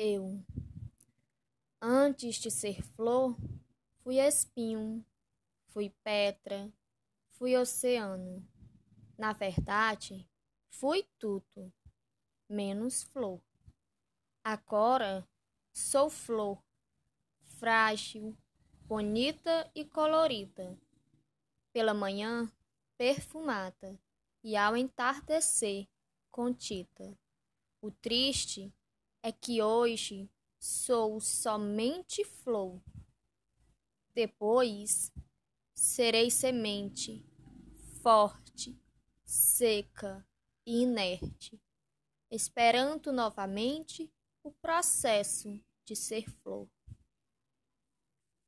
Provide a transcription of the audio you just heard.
Eu, antes de ser flor, fui espinho, fui pedra, fui oceano. Na verdade, fui tudo, menos flor. Agora sou flor, frágil, bonita e colorida. Pela manhã, perfumada, e ao entardecer, contida. O triste é que hoje sou somente flor. Depois serei semente, forte, seca e inerte, esperando novamente o processo de ser flor.